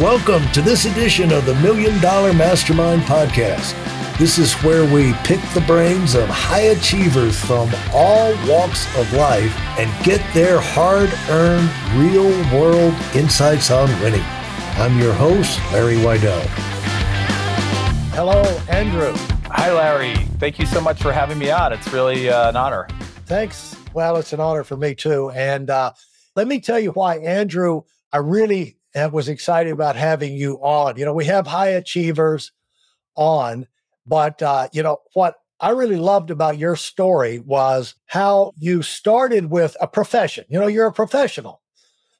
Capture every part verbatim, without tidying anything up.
Welcome to this edition of the Million Dollar Mastermind podcast. This is where we pick the brains of high achievers from all walks of life and get their hard-earned, real-world insights on winning. I'm your host, Larry Weidel. Hello, Andrew. Hi, Larry. Thank you so much for having me on. It's really uh, an honor. Thanks. Well, it's an honor for me too. And uh, let me tell you why, Andrew, I really was excited about having you on. You know, we have high achievers on, but uh, you know, what I really loved about your story was how you started with a profession. You know, you're a professional.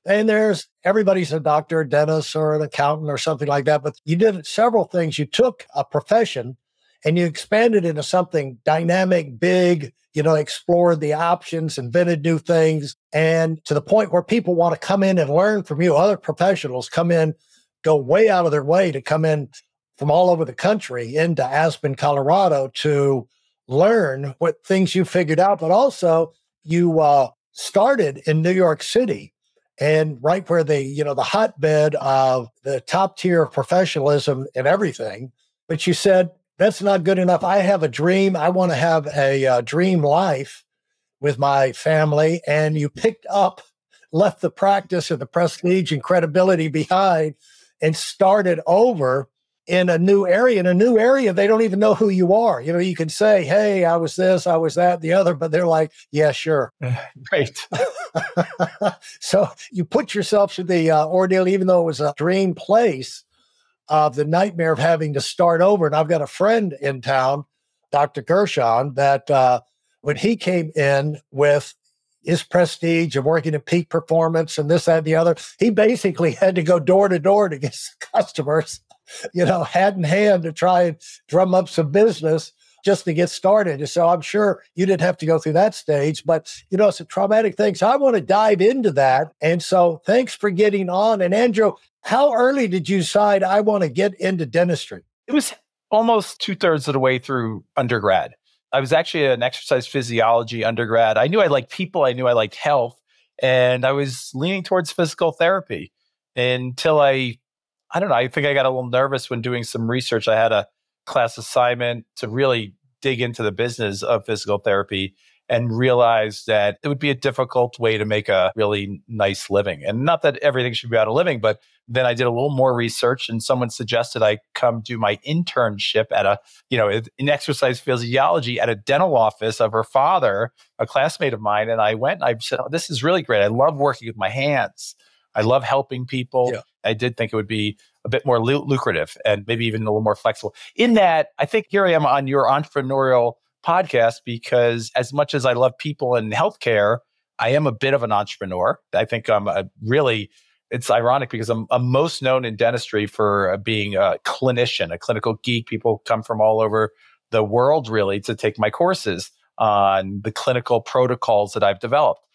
And there's everybody's a doctor, a dentist, or an accountant, or something like that. But you did several things. You took a profession and you expanded into something dynamic, big, you know, explored the options, invented new things, and to the point where people want to come in and learn from you. Other professionals come in, go way out of their way to come in from all over the country into Aspen, Colorado to learn what things you figured out. But also you uh, started in New York City, and right where the, you know, the hotbed of the top tier of professionalism and everything. But you said, that's not good enough. I have a dream. I want to have a uh, dream life with my family. And you picked up, left the practice and the prestige and credibility behind and started over in a new area. In a new area, they don't even know who you are. You know, you can say, hey, I was this, I was that, the other, but they're like, yeah, sure. Great. So you put yourself to the uh, ordeal, even though it was a dream place, of the nightmare of having to start over. And I've got a friend in town, Doctor Gershon, that uh, when he came in with his prestige and working at peak performance and this, that, and the other, he basically had to go door to door to get customers, you know, hat in hand to try and drum up some business just to get started. And so I'm sure you didn't have to go through that stage, but, you know, it's a traumatic thing. So I want to dive into that. And so thanks for getting on. And Andrew, how early did you decide, I want to get into dentistry? It was almost two-thirds of the way through undergrad. I was actually an exercise physiology undergrad. I knew I liked people. I knew I liked health. And I was leaning towards physical therapy until I, I don't know, I think I got a little nervous when doing some research. I had a class assignment to really dig into the business of physical therapy and realized that it would be a difficult way to make a really nice living. And not that everything should be about a living, but then I did a little more research and someone suggested I come do my internship at a, you know, in exercise physiology at a dental office of her father, a classmate of mine. And I went and I said, oh, this is really great. I love working with my hands. I love helping people. Yeah. I did think it would be a bit more lu- lucrative and maybe even a little more flexible. In that, I think here I am on your entrepreneurial podcast because as much as I love people and healthcare, I am a bit of an entrepreneur. I think I'm a really, it's ironic because I'm, I'm most known in dentistry for being a clinician, a clinical geek. People come from all over the world really to take my courses on the clinical protocols that I've developed.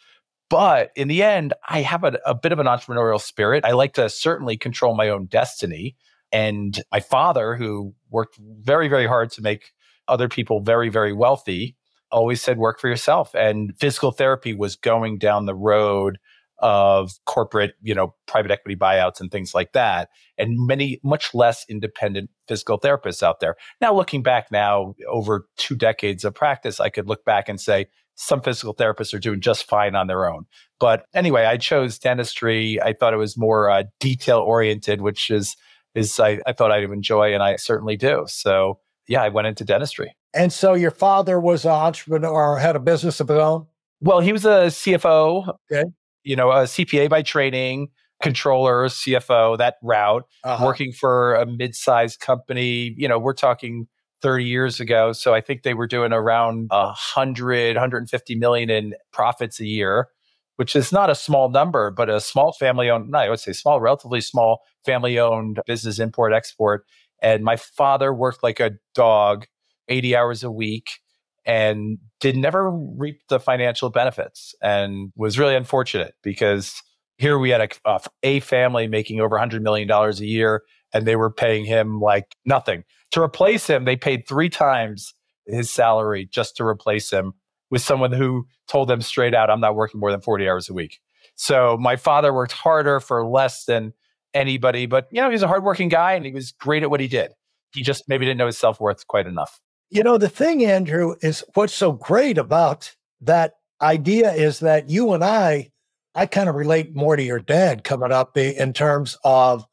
But in the end, I have a, a bit of an entrepreneurial spirit. I like to certainly control my own destiny. And my father, who worked very, very hard to make other people very, very wealthy, always said, work for yourself. And physical therapy was going down the road of corporate, you know, private equity buyouts and things like that. And many, much less independent physical therapists out there. Now, looking back now, over two decades of practice, I could look back and say, some physical therapists are doing just fine on their own. But anyway, I chose dentistry. I thought it was more uh, detail-oriented, which is, is I, I thought I'd enjoy, and I certainly do. So yeah, I went into dentistry. And so your father was an entrepreneur or had a business of his own? Well, he was a C F O, okay. You know, a C P A by training, controller, C F O, that route, uh-huh. working for a mid-sized company. You know, we're talking thirty years ago. So I think they were doing around one hundred, one hundred fifty million in profits a year, which is not a small number, but a small family-owned, no, I would say small, relatively small family-owned business, import, export. And my father worked like a dog, eighty hours a week, and did never reap the financial benefits and was really unfortunate because here we had a, a family making over one hundred million dollars a year, and they were paying him like nothing. To replace him, they paid three times his salary just to replace him with someone who told them straight out, I'm not working more than forty hours a week. So my father worked harder for less than anybody, but you know, he was a hardworking guy and he was great at what he did. He just maybe didn't know his self-worth quite enough. You know, the thing, Andrew, is what's so great about that idea is that you and I, I kind of relate more to your dad coming up in terms of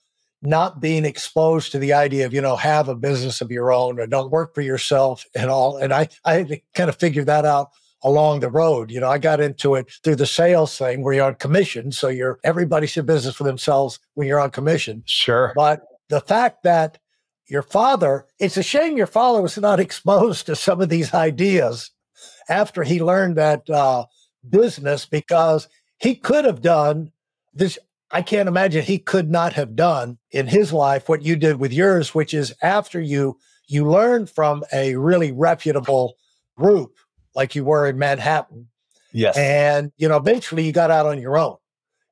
not being exposed to the idea of, you know, have a business of your own or don't work for yourself and all. And I, I kind of figured that out along the road. You know, I got into it through the sales thing where you're on commission. So you're, everybody should business for themselves when you're on commission. Sure. But the fact that your father, it's a shame your father was not exposed to some of these ideas after he learned that uh, business, because he could have done this. I can't imagine he could not have done in his life what you did with yours, which is after you, you learned from a really reputable group like you were in Manhattan. Yes. And, you know, eventually you got out on your own.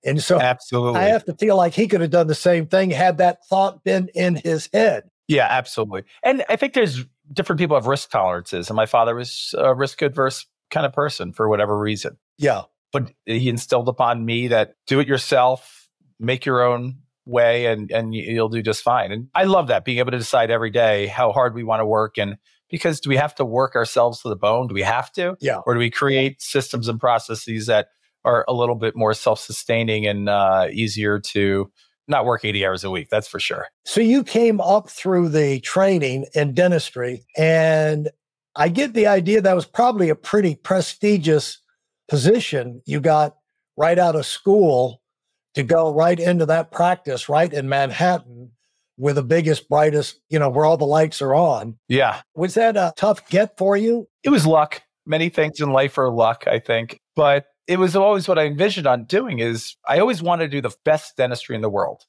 And so absolutely. I have to feel like he could have done the same thing had that thought been in his head. Yeah, absolutely. And I think there's different people have risk tolerances. And my father was a risk adverse kind of person for whatever reason. Yeah. But he instilled upon me that do it yourself. Make your own way and and you'll do just fine. And I love that, being able to decide every day how hard we want to work. And because do we have to work ourselves to the bone? Do we have to? Yeah. Or do we create systems and processes that are a little bit more self-sustaining and uh, easier to not work eighty hours a week? That's for sure. So you came up through the training in dentistry, and I get the idea that was probably a pretty prestigious position you got right out of school, to go right into that practice right in Manhattan with the biggest, brightest, you know, where all the lights are on. Yeah. Was that a tough get for you? It was luck. Many things in life are luck, I think. But it was always what I envisioned on doing is I always wanted to do the best dentistry in the world.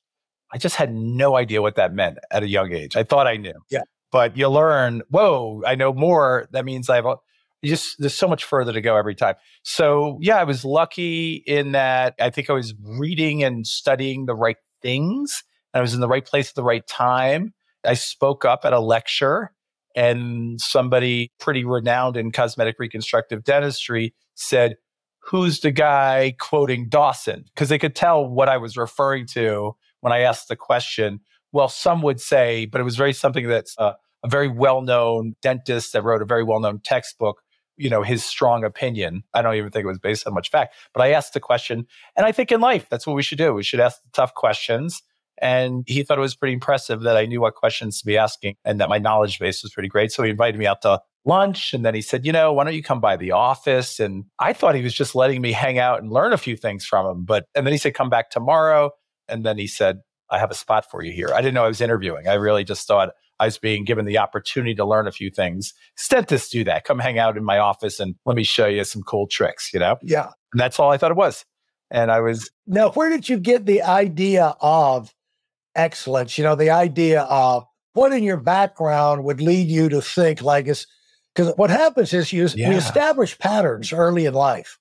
I just had no idea what that meant at a young age. I thought I knew. Yeah. But you learn, whoa, I know more. That means I have a, you just, there's so much further to go every time. So yeah, I was lucky in that I think I was reading and studying the right things. And I was in the right place at the right time. I spoke up at a lecture and somebody pretty renowned in cosmetic reconstructive dentistry said, who's the guy quoting Dawson? Because they could tell what I was referring to when I asked the question. Well, some would say, but it was very something that's uh, a very well-known dentist that wrote a very well-known textbook, you know, his strong opinion. I don't even think it was based on much fact, but I asked the question. And I think in life, that's what we should do. We should ask the tough questions. And he thought it was pretty impressive that I knew what questions to be asking and that my knowledge base was pretty great. So he invited me out to lunch. And then he said, you know, why don't you come by the office? And I thought he was just letting me hang out and learn a few things from him. But, and then he said, come back tomorrow. And then he said, I have a spot for you here. I didn't know I was interviewing. I really just thought I was being given the opportunity to learn a few things. Dentists do that. Come hang out in my office and let me show you some cool tricks, you know? Yeah. And that's all I thought it was. And I was... Now, where did you get the idea of excellence? You know, the idea of what in your background would lead you to think like it's... Because what happens is you yeah. we establish patterns early in life.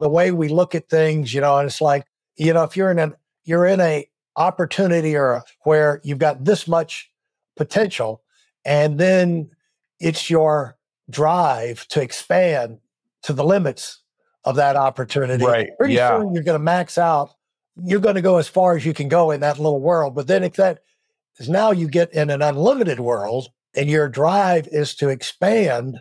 The way we look at things, you know, and it's like, you know, if you're in an you're in a opportunity or where you've got this much potential, and then it's your drive to expand to the limits of that opportunity. Right. Pretty yeah. soon you're going to max out. You're going to go as far as you can go in that little world. But then if that is now you get in an unlimited world and your drive is to expand,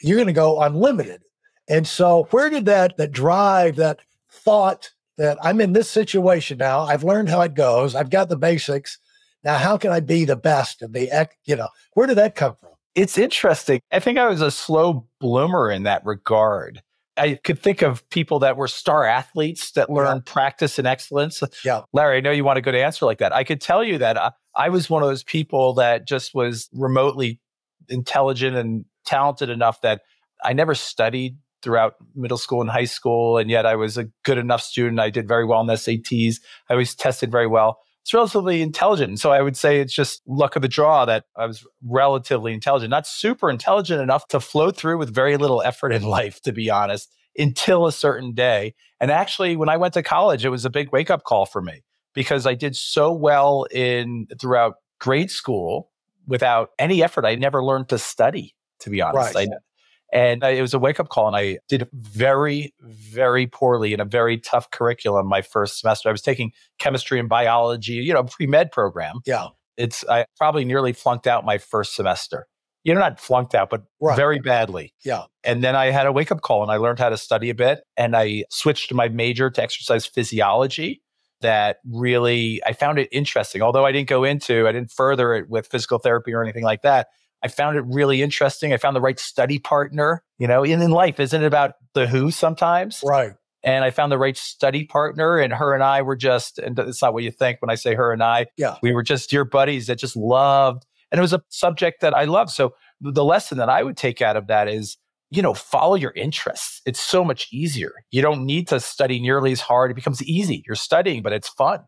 you're going to go unlimited. And so where did that, that drive, that thought that I'm in this situation now, I've learned how it goes, I've got the basics, now, how can I be the best and the, you know, where did that come from? It's interesting. I think I was a slow bloomer in that regard. I could think of people that were star athletes that learned yeah. practice and excellence. Yeah. Larry, I know you want a good answer like that. I could tell you that I, I was one of those people that just was remotely intelligent and talented enough that I never studied throughout middle school and high school. And yet I was a good enough student. I did very well in the S A Ts. I always tested very well. It's relatively intelligent. And so I would say it's just luck of the draw that I was relatively intelligent, not super intelligent enough to flow through with very little effort in life, to be honest, until a certain day. And actually, when I went to college, it was a big wake-up call for me because I did so well in throughout grade school without any effort. I never learned to study, to be honest. Right. I, And I, it was a wake-up call, and I did very, very poorly in a very tough curriculum my first semester. I was taking chemistry and biology, you know, pre-med program. Yeah. It's I probably nearly flunked out my first semester. You know, not flunked out, but right. very badly. Yeah. And then I had a wake-up call, and I learned how to study a bit, and I switched my major to exercise physiology. That really, I found it interesting. Although I didn't go into, I didn't further it with physical therapy or anything like that. I found it really interesting. I found the right study partner, you know, and in life, isn't it about the who sometimes? Right. And I found the right study partner, and her and I were just, and it's not what you think when I say her and I, yeah. we were just dear buddies that just loved, and it was a subject that I loved. So the lesson that I would take out of that is, you know, follow your interests. It's so much easier. You don't need to study nearly as hard. It becomes easy. You're studying, but it's fun.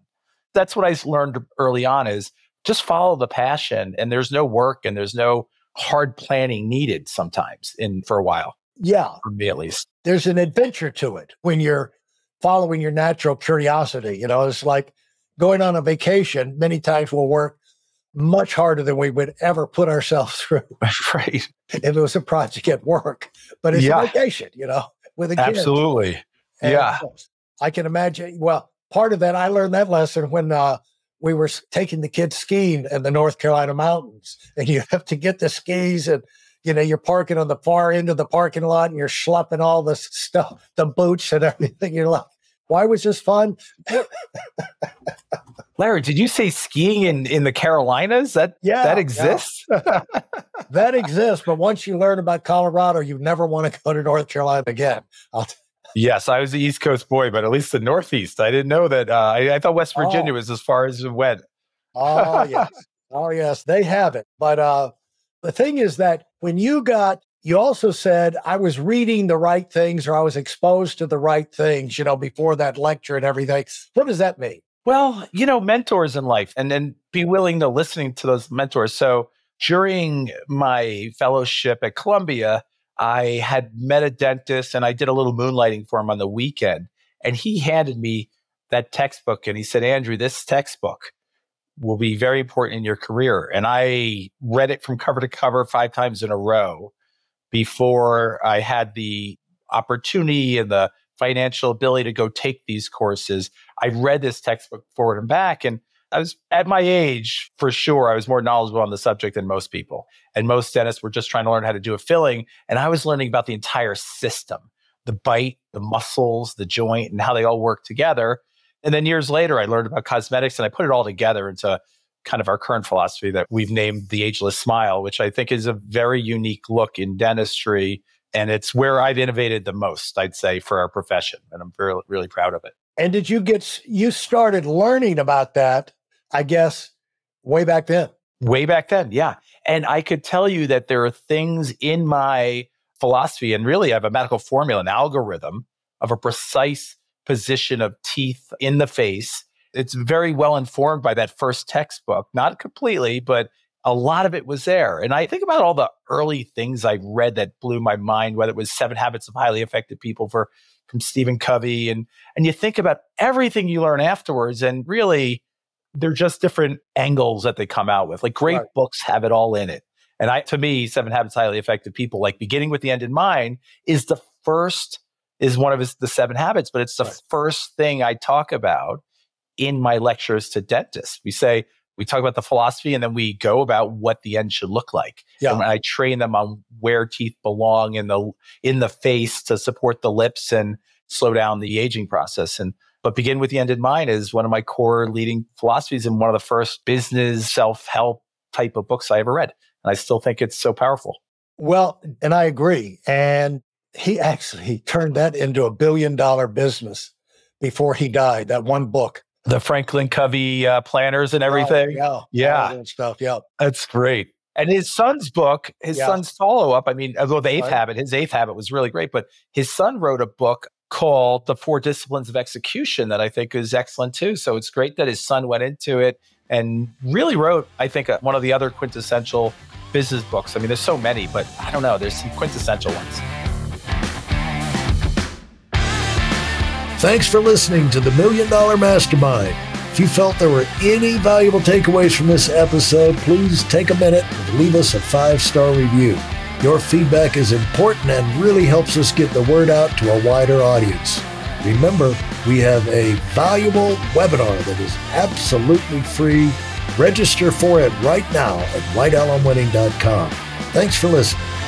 That's what I learned early on is, just follow the passion, and there's no work and there's no hard planning needed sometimes in for a while. Yeah. For me, at least. There's an adventure to it when you're following your natural curiosity. You know, it's like going on a vacation. Many times we'll work much harder than we would ever put ourselves through. Right. It was a project at work, but it's yeah. a vacation, you know, with a kid. Absolutely. And yeah. I can imagine. Well, part of that, I learned that lesson when, uh, we were taking the kids skiing in the North Carolina mountains, and you have to get the skis, and you know, you're parking on the far end of the parking lot, and you're schlepping all the stuff, the boots and everything. You're like, why was this fun? Larry, did you say skiing in, in the Carolinas? That yeah, that exists? Yeah. That exists, but once you learn about Colorado, you never want to go to North Carolina again. I'll t- Yes, I was the East Coast boy, but at least the Northeast. I didn't know that. Uh, I, I thought West Virginia oh. was as far as it went. Oh, yes. Oh, yes. They have it. But uh, the thing is that when you got, you also said, I was reading the right things, or I was exposed to the right things, you know, before that lecture and everything. What does that mean? Well, you know, mentors in life, and then be willing to listening to those mentors. So during my fellowship at Columbia, I had met a dentist, and I did a little moonlighting for him on the weekend. And he handed me that textbook, and he said, Andrew, this textbook will be very important in your career. And I read it from cover to cover five times in a row before I had the opportunity and the financial ability to go take these courses. I read this textbook forward and back, and I was at my age, for sure, I was more knowledgeable on the subject than most people. And most dentists were just trying to learn how to do a filling. And I was learning about the entire system, the bite, the muscles, the joint, and how they all work together. And then years later, I learned about cosmetics, and I put it all together into kind of our current philosophy that we've named the Ageless Smile, which I think is a very unique look in dentistry. And it's where I've innovated the most, I'd say, for our profession. And I'm very, really proud of it. And did you get, you started learning about that, I guess, way back then. Way back then, yeah. And I could tell you that there are things in my philosophy, and really I have a medical formula, an algorithm of a precise position of teeth in the face. It's very well informed by that first textbook. Not completely, but a lot of it was there. And I think about all the early things I read that blew my mind, whether it was Seven Habits of Highly Effective People for, from Stephen Covey. And, and you think about everything you learn afterwards, and really, they're just different angles that they come out with. Like great right. books have it all in it. And I, to me, Seven Habits of Highly Effective People, like beginning with the end in mind, is the first, is one of his, the seven habits, but it's the right. first thing I talk about in my lectures to dentists. We say, we talk about the philosophy, and then we go about what the end should look like. Yeah. And I train them on where teeth belong in the in the face to support the lips and slow down the aging process. And But begin with the end in mind is one of my core leading philosophies, and one of the first business self-help type of books I ever read. And I still think it's so powerful. Well, and I agree. And he actually turned that into a billion dollar business before he died, that one book. The Franklin Covey uh, planners and everything. Oh, yeah. Yeah. That stuff. Yeah. That's great. And his son's book, his yeah. son's follow-up, I mean, although the eighth right. habit, his eighth habit was really great, but his son wrote a book called The Four Disciplines of Execution that I think is excellent too. So it's great that his son went into it and really wrote, I think, uh, one of the other quintessential business books. I mean, there's so many, but I don't know, there's some quintessential ones. Thanks for listening to the Million Dollar Mastermind. If you felt there were any valuable takeaways from this episode, please take a minute and leave us a five-star review. Your feedback is important and really helps us get the word out to a wider audience. Remember, we have a valuable webinar that is absolutely free. Register for it right now at White Alum Winning dot com. Thanks for listening.